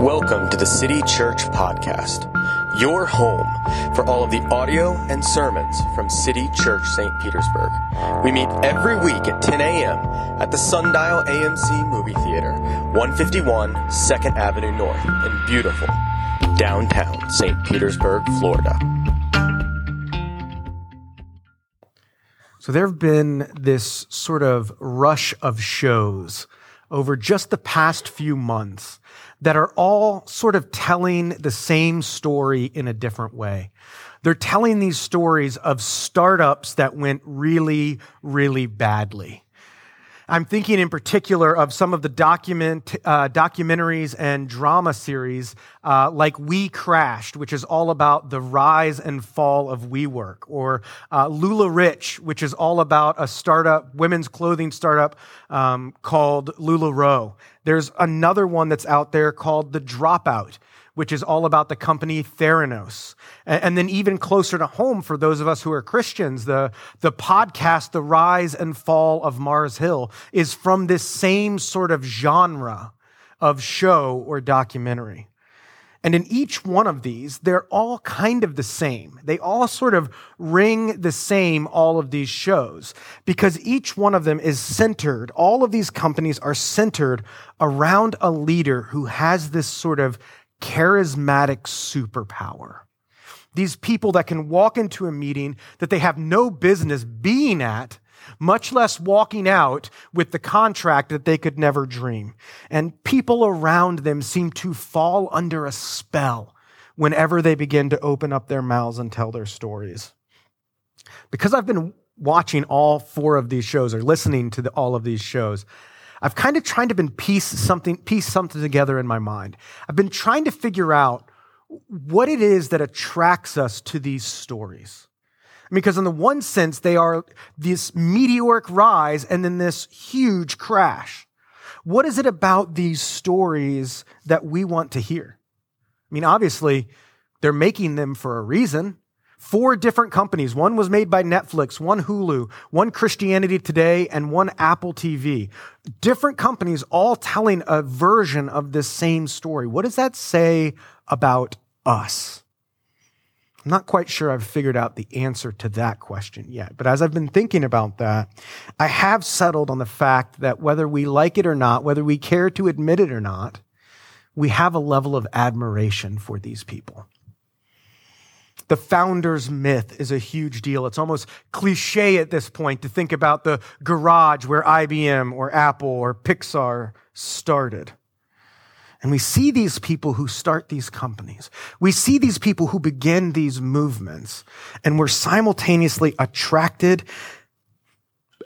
Welcome to the City Church Podcast, your home for all of the audio and sermons from City Church St. Petersburg. We meet every week at 10 a.m. at the Sundial AMC Movie Theater, 151 2nd Avenue North in beautiful downtown St. Petersburg, Florida. So there have been this sort of rush of shows over just the past few months that are all sort of telling the same story in a different way. They're telling these stories of startups that went really, really badly. I'm thinking in particular of some of the documentaries and drama series like We Crashed, which is all about the rise and fall of WeWork, or Lula Rich, which is all about a startup, women's clothing startup called LulaRoe. There's another one that's out there called The Dropout, which is all about the company Theranos. And then even closer to home for those of us who are Christians, the podcast The Rise and Fall of Mars Hill is from this same sort of genre of show or documentary. And in each one of these, they're all kind of the same. They all sort of ring the same, all of these shows, because each one of them is centered, all of these companies are centered around a leader who has this sort of charismatic superpower. These people that can walk into a meeting that they have no business being at, much less walking out with the contract that they could never dream. And people around them seem to fall under a spell whenever they begin to open up their mouths and tell their stories. Because I've been watching all four of these shows or listening to all of these shows, I've kind of tried to piece something together in my mind. I've been trying to figure out what it is that attracts us to these stories. Because in the one sense, they are this meteoric rise and then this huge crash. What is it about these stories that we want to hear? I mean, obviously, they're making them for a reason. Four different companies. One was made by Netflix, one Hulu, one Christianity Today, and one Apple TV. Different companies all telling a version of this same story. What does that say about us? I'm not quite sure I've figured out the answer to that question yet, but as I've been thinking about that, I have settled on the fact that whether we like it or not, whether we care to admit it or not, we have a level of admiration for these people. The founder's myth is a huge deal. It's almost cliche at this point to think about the garage where IBM or Apple or Pixar started. And we see these people who start these companies. We see these people who begin these movements, and we're simultaneously attracted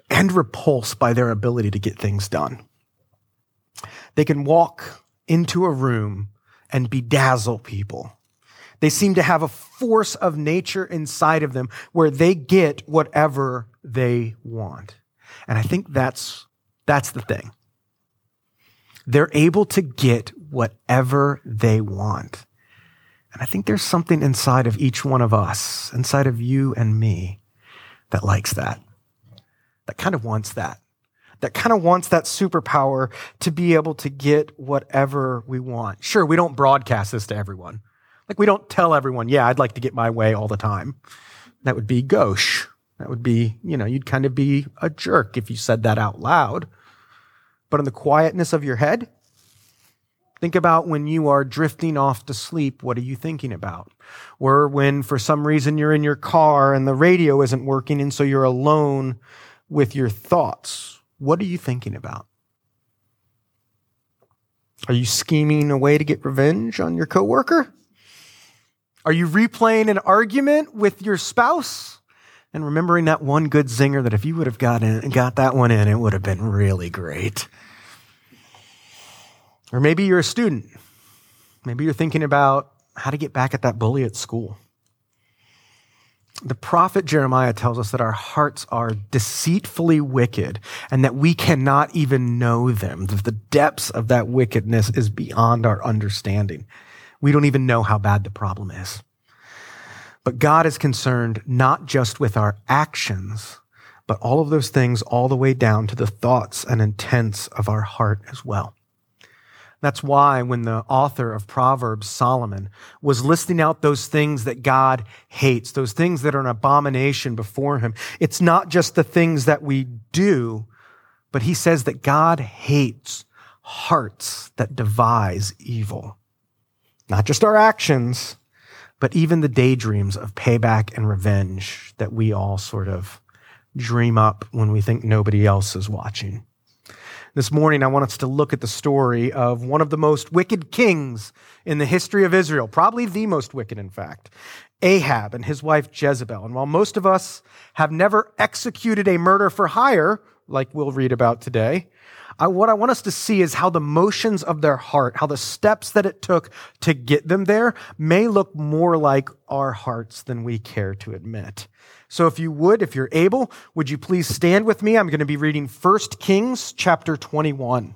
and repulsed by their ability to get things done. They can walk into a room and bedazzle people. They seem to have a force of nature inside of them where they get whatever they want. And I think that's the thing. They're able to get whatever they want. And I think there's something inside of each one of us, inside of you and me, that likes that kind of wants that kind of wants that superpower to be able to get whatever we want. Sure, we don't broadcast this to everyone. Like, we don't tell everyone, yeah, I'd like to get my way all the time. That would be gauche. That would be, you'd kind of be a jerk if you said that out loud. But in the quietness of your head, think about when you are drifting off to sleep, what are you thinking about? Or when for some reason you're in your car and the radio isn't working and so you're alone with your thoughts. What are you thinking about? Are you scheming a way to get revenge on your coworker? Are you replaying an argument with your spouse and remembering that one good zinger that if you would have got that one in, it would have been really great? Or maybe you're a student. Maybe you're thinking about how to get back at that bully at school. The prophet Jeremiah tells us that our hearts are deceitfully wicked and that we cannot even know them, that the depths of that wickedness is beyond our understanding. We don't even know how bad the problem is. But God is concerned not just with our actions, but all of those things all the way down to the thoughts and intents of our heart as well. That's why when the author of Proverbs, Solomon, was listing out those things that God hates, those things that are an abomination before him, it's not just the things that we do, but he says that God hates hearts that devise evil. Not just our actions, but even the daydreams of payback and revenge that we all sort of dream up when we think nobody else is watching. This morning, I want us to look at the story of one of the most wicked kings in the history of Israel, probably the most wicked, in fact, Ahab and his wife Jezebel. And while most of us have never executed a murder for hire, like we'll read about today, what I want us to see is how the motions of their heart, how the steps that it took to get them there may look more like our hearts than we care to admit. So if you would, if you're able, would you please stand with me? I'm going to be reading 1 Kings chapter 21.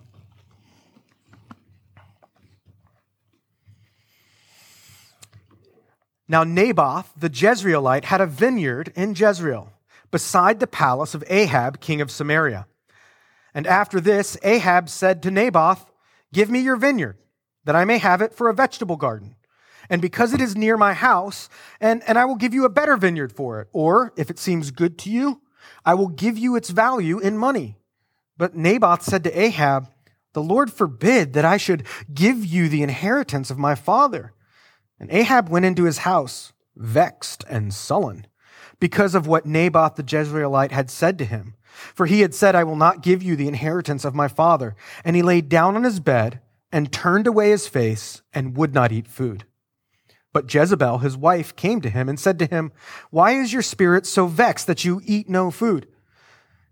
Now Naboth the Jezreelite had a vineyard in Jezreel beside the palace of Ahab, king of Samaria. And after this, Ahab said to Naboth, "Give me your vineyard, that I may have it for a vegetable garden. And because it is near my house, and I will give you a better vineyard for it. Or, if it seems good to you, I will give you its value in money." But Naboth said to Ahab, "The Lord forbid that I should give you the inheritance of my father." And Ahab went into his house, vexed and sullen, because of what Naboth the Jezreelite had said to him. For he had said, "I will not give you the inheritance of my father." And he lay down on his bed and turned away his face and would not eat food. But Jezebel, his wife, came to him and said to him, "Why is your spirit so vexed that you eat no food?"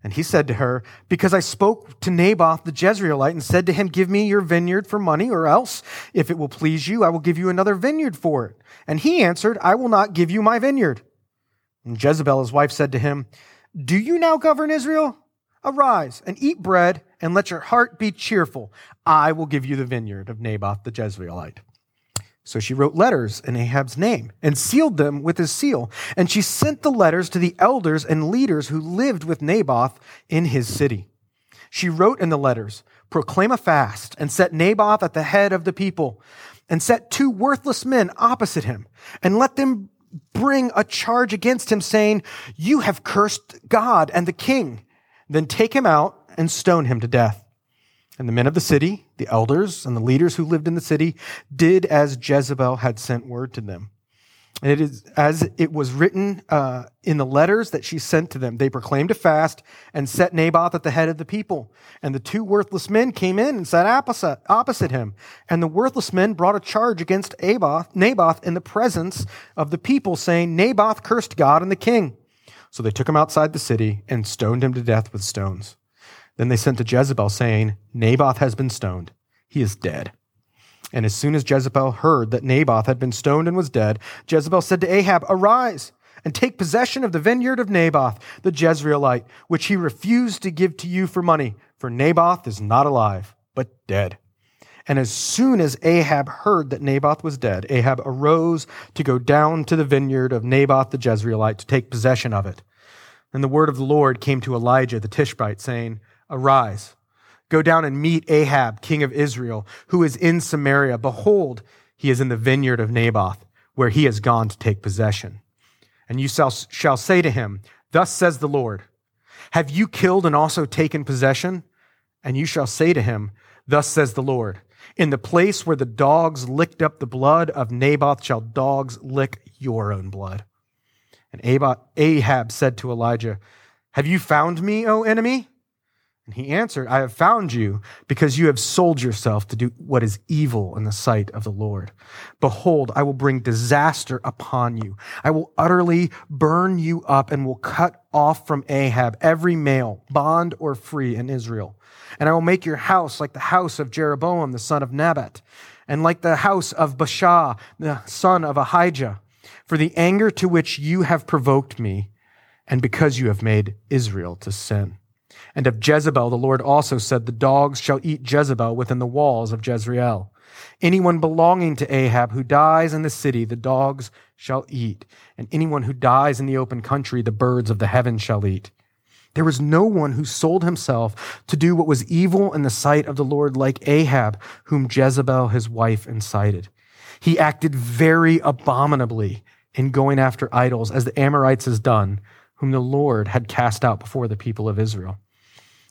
And he said to her, "Because I spoke to Naboth the Jezreelite and said to him, 'Give me your vineyard for money, or else, if it will please you, I will give you another vineyard for it.' And he answered, 'I will not give you my vineyard.'" And Jezebel, his wife, said to him, "Do you now govern Israel? Arise and eat bread and let your heart be cheerful. I will give you the vineyard of Naboth the Jezreelite." So she wrote letters in Ahab's name and sealed them with his seal. And she sent the letters to the elders and leaders who lived with Naboth in his city. She wrote in the letters, "Proclaim a fast and set Naboth at the head of the people, and set two worthless men opposite him, and let them bring a charge against him, saying, 'You have cursed God and the king.' Then take him out and stone him to death." And the men of the city, the elders and the leaders who lived in the city, did as Jezebel had sent word to them. And it is as it was written in the letters that she sent to them. They proclaimed a fast and set Naboth at the head of the people. And the two worthless men came in and sat opposite him. And the worthless men brought a charge against Naboth in the presence of the people, saying, "Naboth cursed God and the king." So they took him outside the city and stoned him to death with stones. Then they sent to Jezebel, saying, "Naboth has been stoned. He is dead." And as soon as Jezebel heard that Naboth had been stoned and was dead, Jezebel said to Ahab, "Arise and take possession of the vineyard of Naboth the Jezreelite, which he refused to give to you for money, for Naboth is not alive, but dead." And as soon as Ahab heard that Naboth was dead, Ahab arose to go down to the vineyard of Naboth the Jezreelite to take possession of it. And the word of the Lord came to Elijah the Tishbite, saying, "Arise, go down and meet Ahab, king of Israel, who is in Samaria. Behold, he is in the vineyard of Naboth, where he has gone to take possession. And you shall say to him, 'Thus says the Lord, have you killed and also taken possession?' And you shall say to him, 'Thus says the Lord, in the place where the dogs licked up the blood of Naboth shall dogs lick your own blood.'" And Ahab said to Elijah, "Have you found me, O enemy?" And he answered, "I have found you because you have sold yourself to do what is evil in the sight of the Lord. Behold, I will bring disaster upon you. I will utterly burn you up and will cut off from Ahab every male, bond or free in Israel. And I will make your house like the house of Jeroboam, the son of Nabat, and like the house of Baasha, the son of Ahijah, for the anger to which you have provoked me and because you have made Israel to sin. And of Jezebel, the Lord also said, 'The dogs shall eat Jezebel within the walls of Jezreel. Anyone belonging to Ahab who dies in the city, the dogs shall eat. And anyone who dies in the open country, the birds of the heaven shall eat. There was no one who sold himself to do what was evil in the sight of the Lord like Ahab, whom Jezebel, his wife, incited. He acted very abominably in going after idols, as the Amorites has done, whom the Lord had cast out before the people of Israel.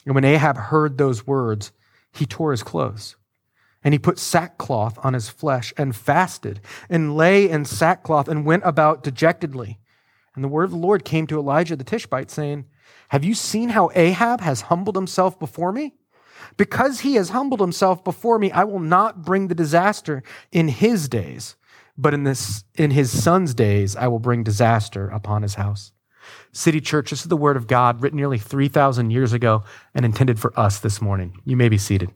And when Ahab heard those words, he tore his clothes, and he put sackcloth on his flesh and fasted and lay in sackcloth and went about dejectedly. And the word of the Lord came to Elijah the Tishbite, saying, "Have you seen how Ahab has humbled himself before me? Because he has humbled himself before me, I will not bring the disaster in his days, but in his son's days, I will bring disaster upon his house." City Church, this is the word of God written nearly 3,000 years ago and intended for us this morning. You may be seated.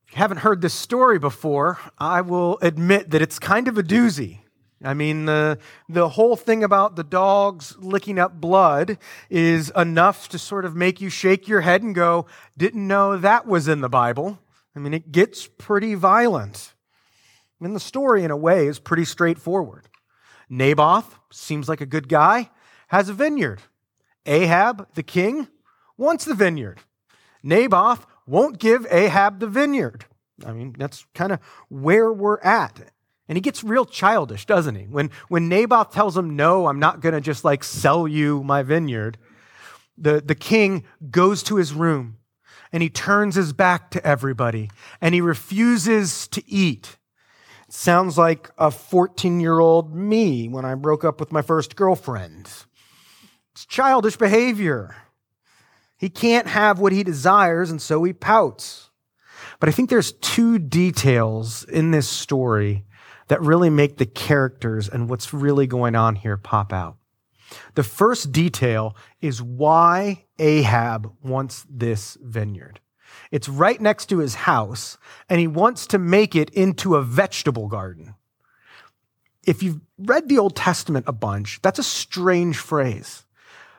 If you haven't heard this story before, I will admit that it's kind of a doozy. I mean, the whole thing about the dogs licking up blood is enough to sort of make you shake your head and go, didn't know that was in the Bible. I mean, it gets pretty violent. I mean, the story in a way is pretty straightforward. Naboth, seems like a good guy, has a vineyard. Ahab, the king, wants the vineyard. Naboth won't give Ahab the vineyard. I mean, that's kind of where we're at. And he gets real childish, doesn't he? When Naboth tells him, no, I'm not going to just like sell you my vineyard, the king goes to his room and he turns his back to everybody and he refuses to eat. It sounds like a 14-year-old me when I broke up with my first girlfriend. It's childish behavior. He can't have what he desires and so he pouts. But I think there's two details in this story that really make the characters and what's really going on here pop out. The first detail is why Ahab wants this vineyard. It's right next to his house, and he wants to make it into a vegetable garden. If you've read the Old Testament a bunch, that's a strange phrase.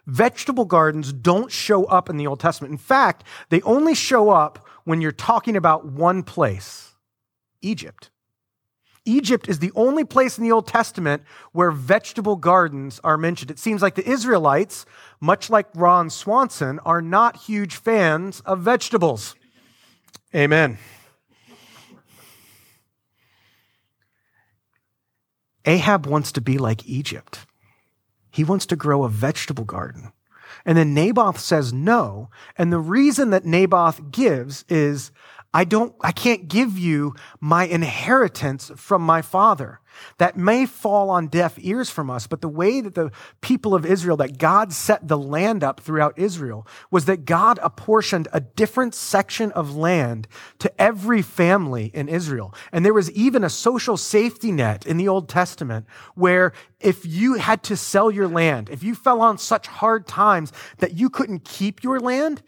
Vegetable gardens don't show up in the Old Testament. In fact, they only show up when you're talking about one place, Egypt. Egypt is the only place in the Old Testament where vegetable gardens are mentioned. It seems like the Israelites, much like Ron Swanson, are not huge fans of vegetables. Amen. Ahab wants to be like Egypt. He wants to grow a vegetable garden. And then Naboth says no. And the reason that Naboth gives is, I can't give you my inheritance from my father. That may fall on deaf ears from us, but the way that the people of Israel, that God set the land up throughout Israel, was that God apportioned a different section of land to every family in Israel. And there was even a social safety net in the Old Testament where if you had to sell your land, if you fell on such hard times that you couldn't keep your land,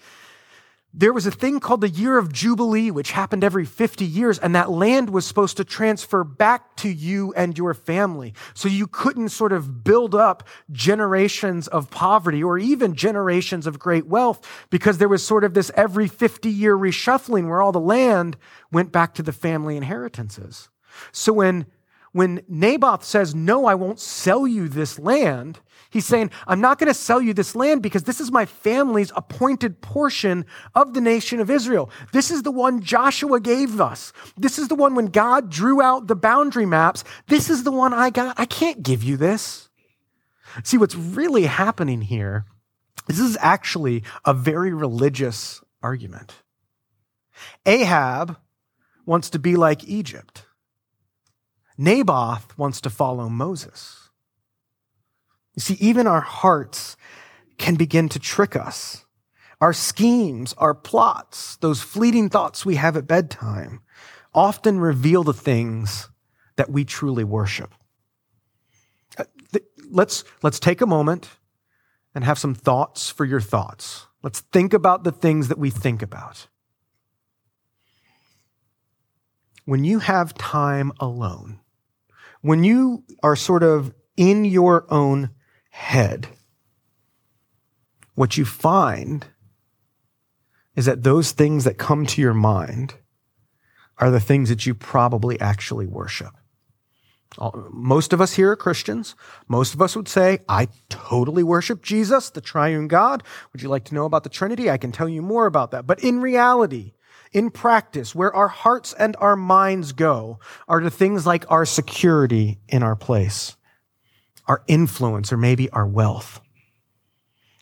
there was a thing called the year of Jubilee, which happened every 50 years, and that land was supposed to transfer back to you and your family. So you couldn't sort of build up generations of poverty or even generations of great wealth, because there was sort of this every 50-year reshuffling where all the land went back to the family inheritances. So when Naboth says, no, I won't sell you this land, he's saying, I'm not going to sell you this land because this is my family's appointed portion of the nation of Israel. This is the one Joshua gave us. This is the one when God drew out the boundary maps. This is the one I got. I can't give you this. See, what's really happening here is this is actually a very religious argument. Ahab wants to be like Egypt. Naboth wants to follow Moses. You see, even our hearts can begin to trick us. Our schemes, our plots, those fleeting thoughts we have at bedtime often reveal the things that we truly worship. Let's take a moment and have some thoughts for your thoughts. Let's think about the things that we think about. When you have time alone, when you are sort of in your own head, what you find is that those things that come to your mind are the things that you probably actually worship. Most of us here are Christians. Most of us would say, I totally worship Jesus, the triune God. Would you like to know about the Trinity? I can tell you more about that. But in reality, in practice, where our hearts and our minds go are to things like our security in our place, our influence, or maybe our wealth.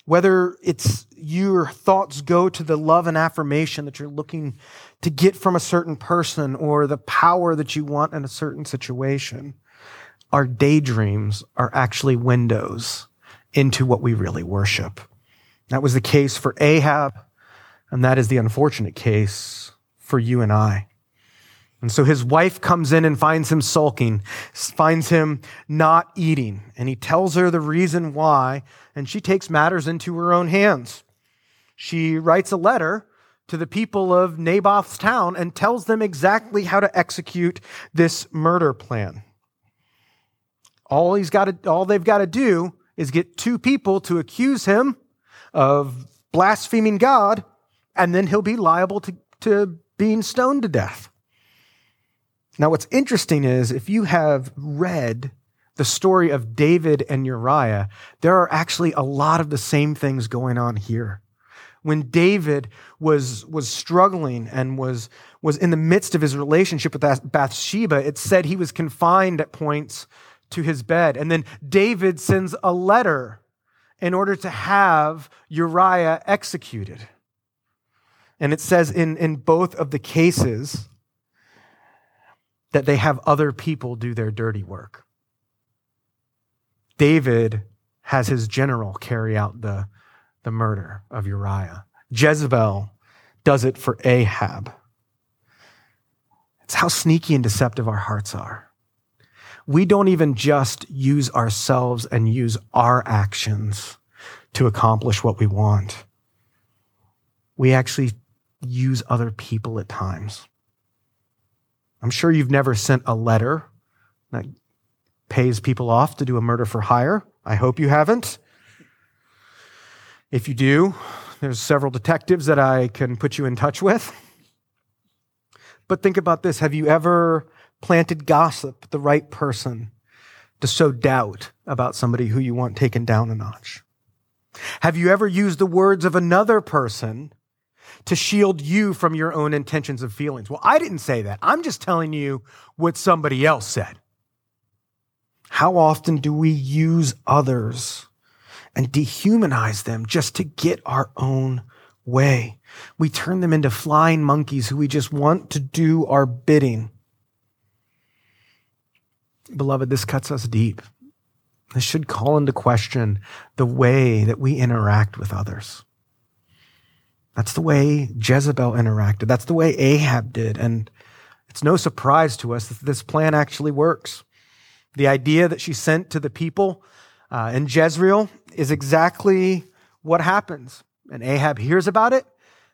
Whether it's your thoughts go to the love and affirmation that you're looking to get from a certain person or the power that you want in a certain situation, our daydreams are actually windows into what we really worship. That was the case for Ahab, and that is the unfortunate case for you and I. And so his wife comes in and finds him sulking, finds him not eating, and he tells her the reason why, and she takes matters into her own hands. She writes a letter to the people of Naboth's town and tells them exactly how to execute this murder plan. All they've got to do is get two people to accuse him of blaspheming God, and then he'll be liable to being stoned to death. Now, what's interesting is if you have read the story of David and Uriah, there are actually a lot of the same things going on here. When David was struggling and was in the midst of his relationship with Bathsheba, it said he was confined at points to his bed. And then David sends a letter in order to have Uriah executed. And it says in both of the cases that they have other people do their dirty work. David has his general carry out the murder of Uriah. Jezebel does it for Ahab. It's how sneaky and deceptive our hearts are. We don't even just use ourselves and use our actions to accomplish what we want. We actually use other people at times. I'm sure you've never sent a letter that pays people off to do a murder for hire. I hope you haven't. If you do, there's several detectives that I can put you in touch with. But think about this. Have you ever planted gossip at the right person to sow doubt about somebody who you want taken down a notch? Have you ever used the words of another person to shield you from your own intentions and feelings? Well, I didn't say that. I'm just telling you what somebody else said. How often do we use others and dehumanize them just to get our own way? We turn them into flying monkeys who we just want to do our bidding. Beloved, this cuts us deep. This should call into question the way that we interact with others. That's the way Jezebel interacted. That's the way Ahab did. And it's no surprise to us that this plan actually works. The idea that she sent to the people in Jezreel is exactly what happens. And Ahab hears about it,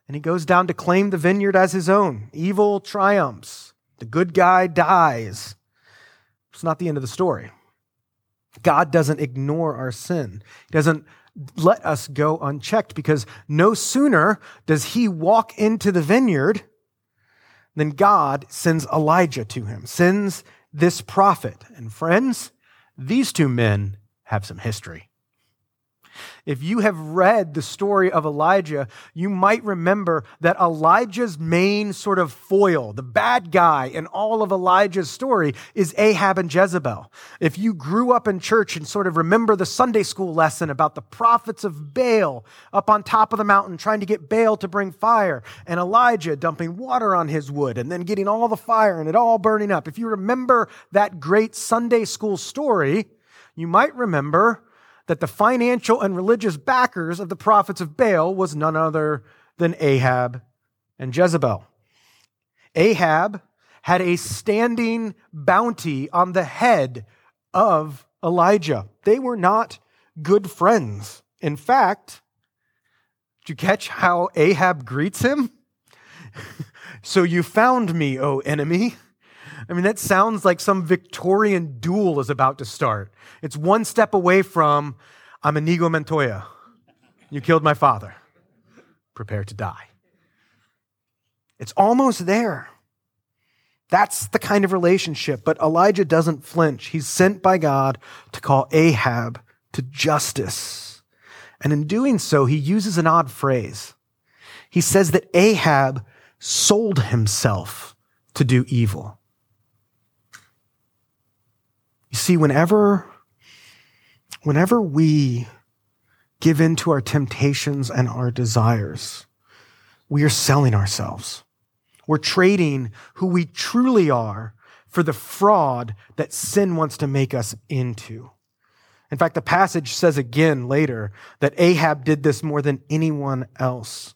and he goes down to claim the vineyard as his own. Evil triumphs. The good guy dies. It's not the end of the story. God doesn't ignore our sin. He doesn't let us go unchecked, because no sooner does he walk into the vineyard than God sends Elijah to him, sends this prophet. And friends, these two men have some history. If you have read the story of Elijah, you might remember that Elijah's main sort of foil, the bad guy in all of Elijah's story, is Ahab and Jezebel. If you grew up in church and sort of remember the Sunday school lesson about the prophets of Baal up on top of the mountain trying to get Baal to bring fire, and Elijah dumping water on his wood and then getting all the fire and it all burning up. If you remember that great Sunday school story, you might remember that the financial and religious backers of the prophets of Baal was none other than Ahab and Jezebel. Ahab had a standing bounty on the head of Elijah. They were not good friends. In fact, did you catch how Ahab greets him? So you found me, O enemy. I mean, that sounds like some Victorian duel is about to start. It's one step away from, I'm Inigo Montoya. You killed my father. Prepare to die. It's almost there. That's the kind of relationship. But Elijah doesn't flinch. He's sent by God to call Ahab to justice. And in doing so, he uses an odd phrase. He says that Ahab sold himself to do evil. You see, whenever we give in to our temptations and our desires, we are selling ourselves. We're trading who we truly are for the fraud that sin wants to make us into. In fact, the passage says again later that Ahab did this more than anyone else.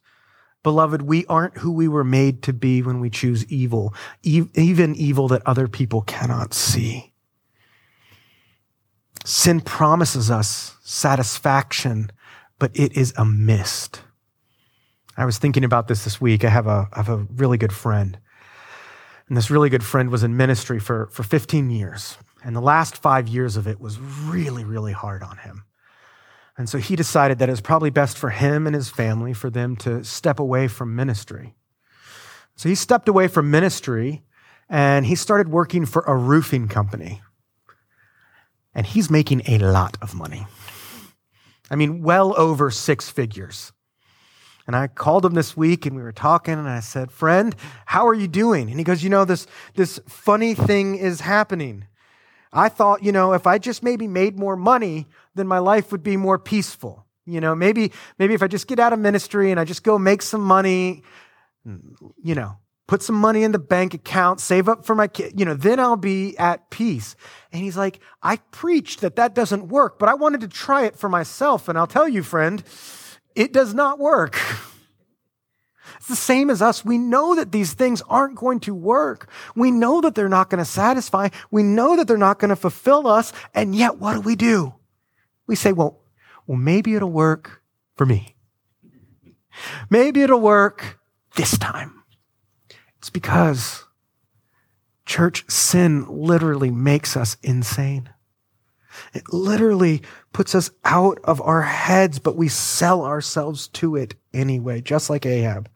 Beloved, we aren't who we were made to be when we choose evil, even evil that other people cannot see. Sin promises us satisfaction, but it is a mist. I was thinking about this week. I have a really good friend. And this really good friend was in ministry for 15 years. And the last 5 years of it was really, really hard on him. And so he decided that it was probably best for him and his family for them to step away from ministry. So he stepped away from ministry and he started working for a roofing company. And he's making a lot of money. I mean, well over six figures. And I called him this week and we were talking and I said, "Friend, how are you doing?" And he goes, this funny thing is happening. I thought, if I just maybe made more money, then my life would be more peaceful. Maybe if I just get out of ministry and I just go make some money, put some money in the bank account, save up for my kid, then I'll be at peace. And he's like, "I preached that doesn't work, but I wanted to try it for myself. And I'll tell you, friend, it does not work." It's the same as us. We know that these things aren't going to work. We know that they're not going to satisfy. We know that they're not going to fulfill us. And yet, what do? We say, well, maybe it'll work for me. Maybe it'll work this time. It's because, church, sin literally makes us insane. It literally puts us out of our heads, but we sell ourselves to it anyway, just like Ahab.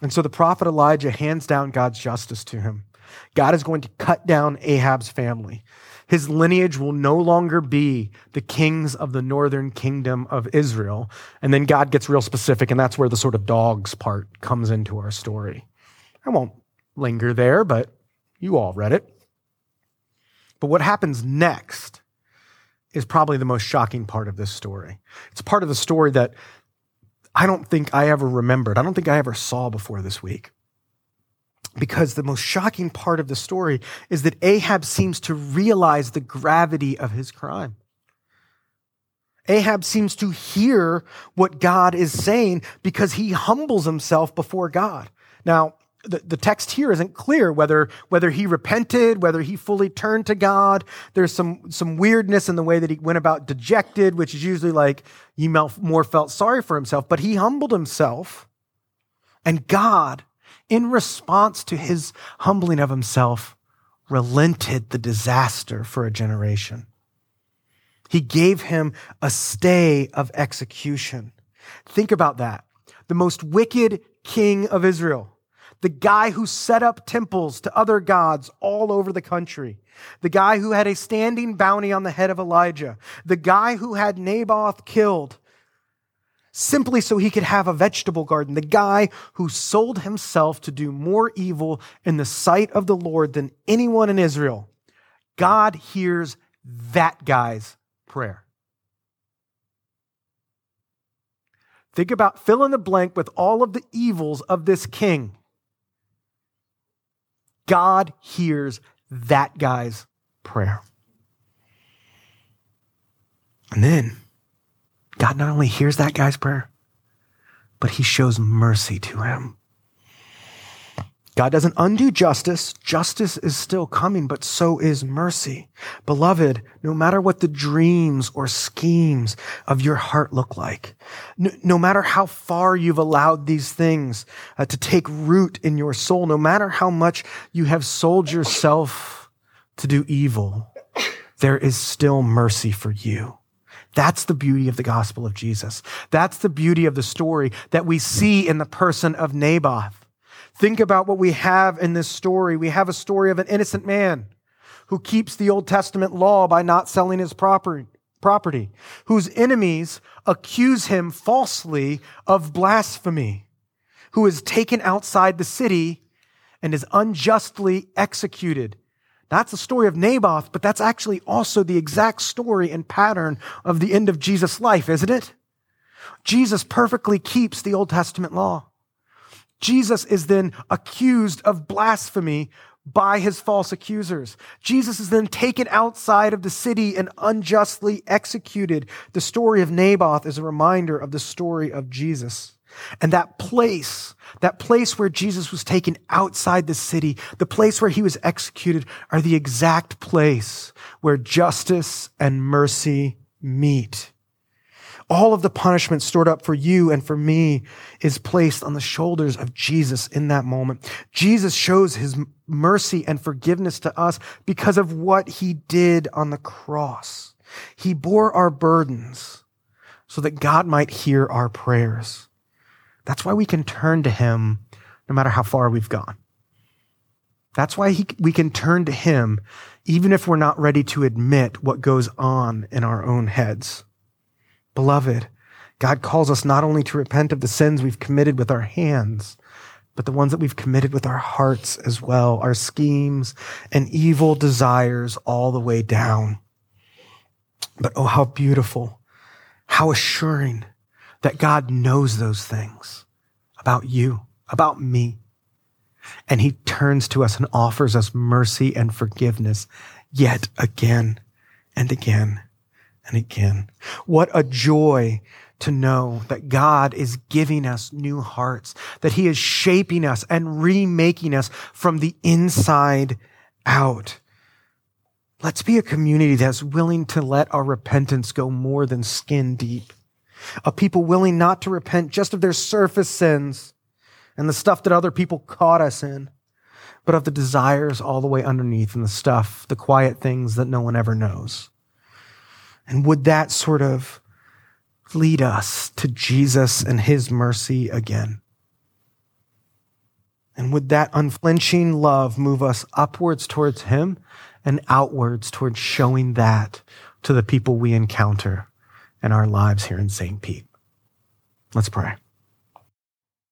And so the prophet Elijah hands down God's justice to him. God is going to cut down Ahab's family. His lineage will no longer be the kings of the northern kingdom of Israel. And then God gets real specific, and that's where the sort of dogs part comes into our story. I won't linger there, but you all read it. But what happens next is probably the most shocking part of this story. It's part of the story that I don't think I ever remembered. I don't think I ever saw before this week. Because the most shocking part of the story is that Ahab seems to realize the gravity of his crime. Ahab seems to hear what God is saying because he humbles himself before God. Now, the text here isn't clear whether he repented, whether he fully turned to God. There's some weirdness in the way that he went about dejected, which is usually like he more felt sorry for himself. But he humbled himself, and God, in response to his humbling of himself, relented the disaster for a generation. He gave him a stay of execution. Think about that. The most wicked king of Israel, the guy who set up temples to other gods all over the country, the guy who had a standing bounty on the head of Elijah, the guy who had Naboth killed simply so he could have a vegetable garden, the guy who sold himself to do more evil in the sight of the Lord than anyone in Israel. God hears that guy's prayer. Think about fill in the blank with all of the evils of this king. God hears that guy's prayer. And then God not only hears that guy's prayer, but he shows mercy to him. God doesn't undo justice. Justice is still coming, but so is mercy. Beloved, no matter what the dreams or schemes of your heart look like, no matter how far you've allowed these things to take root in your soul, no matter how much you have sold yourself to do evil, there is still mercy for you. That's the beauty of the gospel of Jesus. That's the beauty of the story that we see in the person of Naboth. Think about what we have in this story. We have a story of an innocent man who keeps the Old Testament law by not selling his property, whose enemies accuse him falsely of blasphemy, who is taken outside the city and is unjustly executed. That's the story of Naboth, but that's actually also the exact story and pattern of the end of Jesus' life, isn't it? Jesus perfectly keeps the Old Testament law. Jesus is then accused of blasphemy by his false accusers. Jesus is then taken outside of the city and unjustly executed. The story of Naboth is a reminder of the story of Jesus. And that place where Jesus was taken outside the city, the place where he was executed, are the exact place where justice and mercy meet. All of the punishment stored up for you and for me is placed on the shoulders of Jesus in that moment. Jesus shows his mercy and forgiveness to us because of what he did on the cross. He bore our burdens so that God might hear our prayers. That's why we can turn to him no matter how far we've gone. That's why we can turn to him even if we're not ready to admit what goes on in our own heads. Beloved, God calls us not only to repent of the sins we've committed with our hands, but the ones that we've committed with our hearts as well, our schemes and evil desires all the way down. But oh, how beautiful, how assuring that God knows those things about you, about me. And he turns to us and offers us mercy and forgiveness yet again and again. And again, what a joy to know that God is giving us new hearts, that he is shaping us and remaking us from the inside out. Let's be a community that's willing to let our repentance go more than skin deep. A people willing not to repent just of their surface sins and the stuff that other people caught us in, but of the desires all the way underneath and the stuff, the quiet things that no one ever knows. And would that sort of lead us to Jesus and his mercy again? And would that unflinching love move us upwards towards him and outwards towards showing that to the people we encounter in our lives here in St. Pete? Let's pray.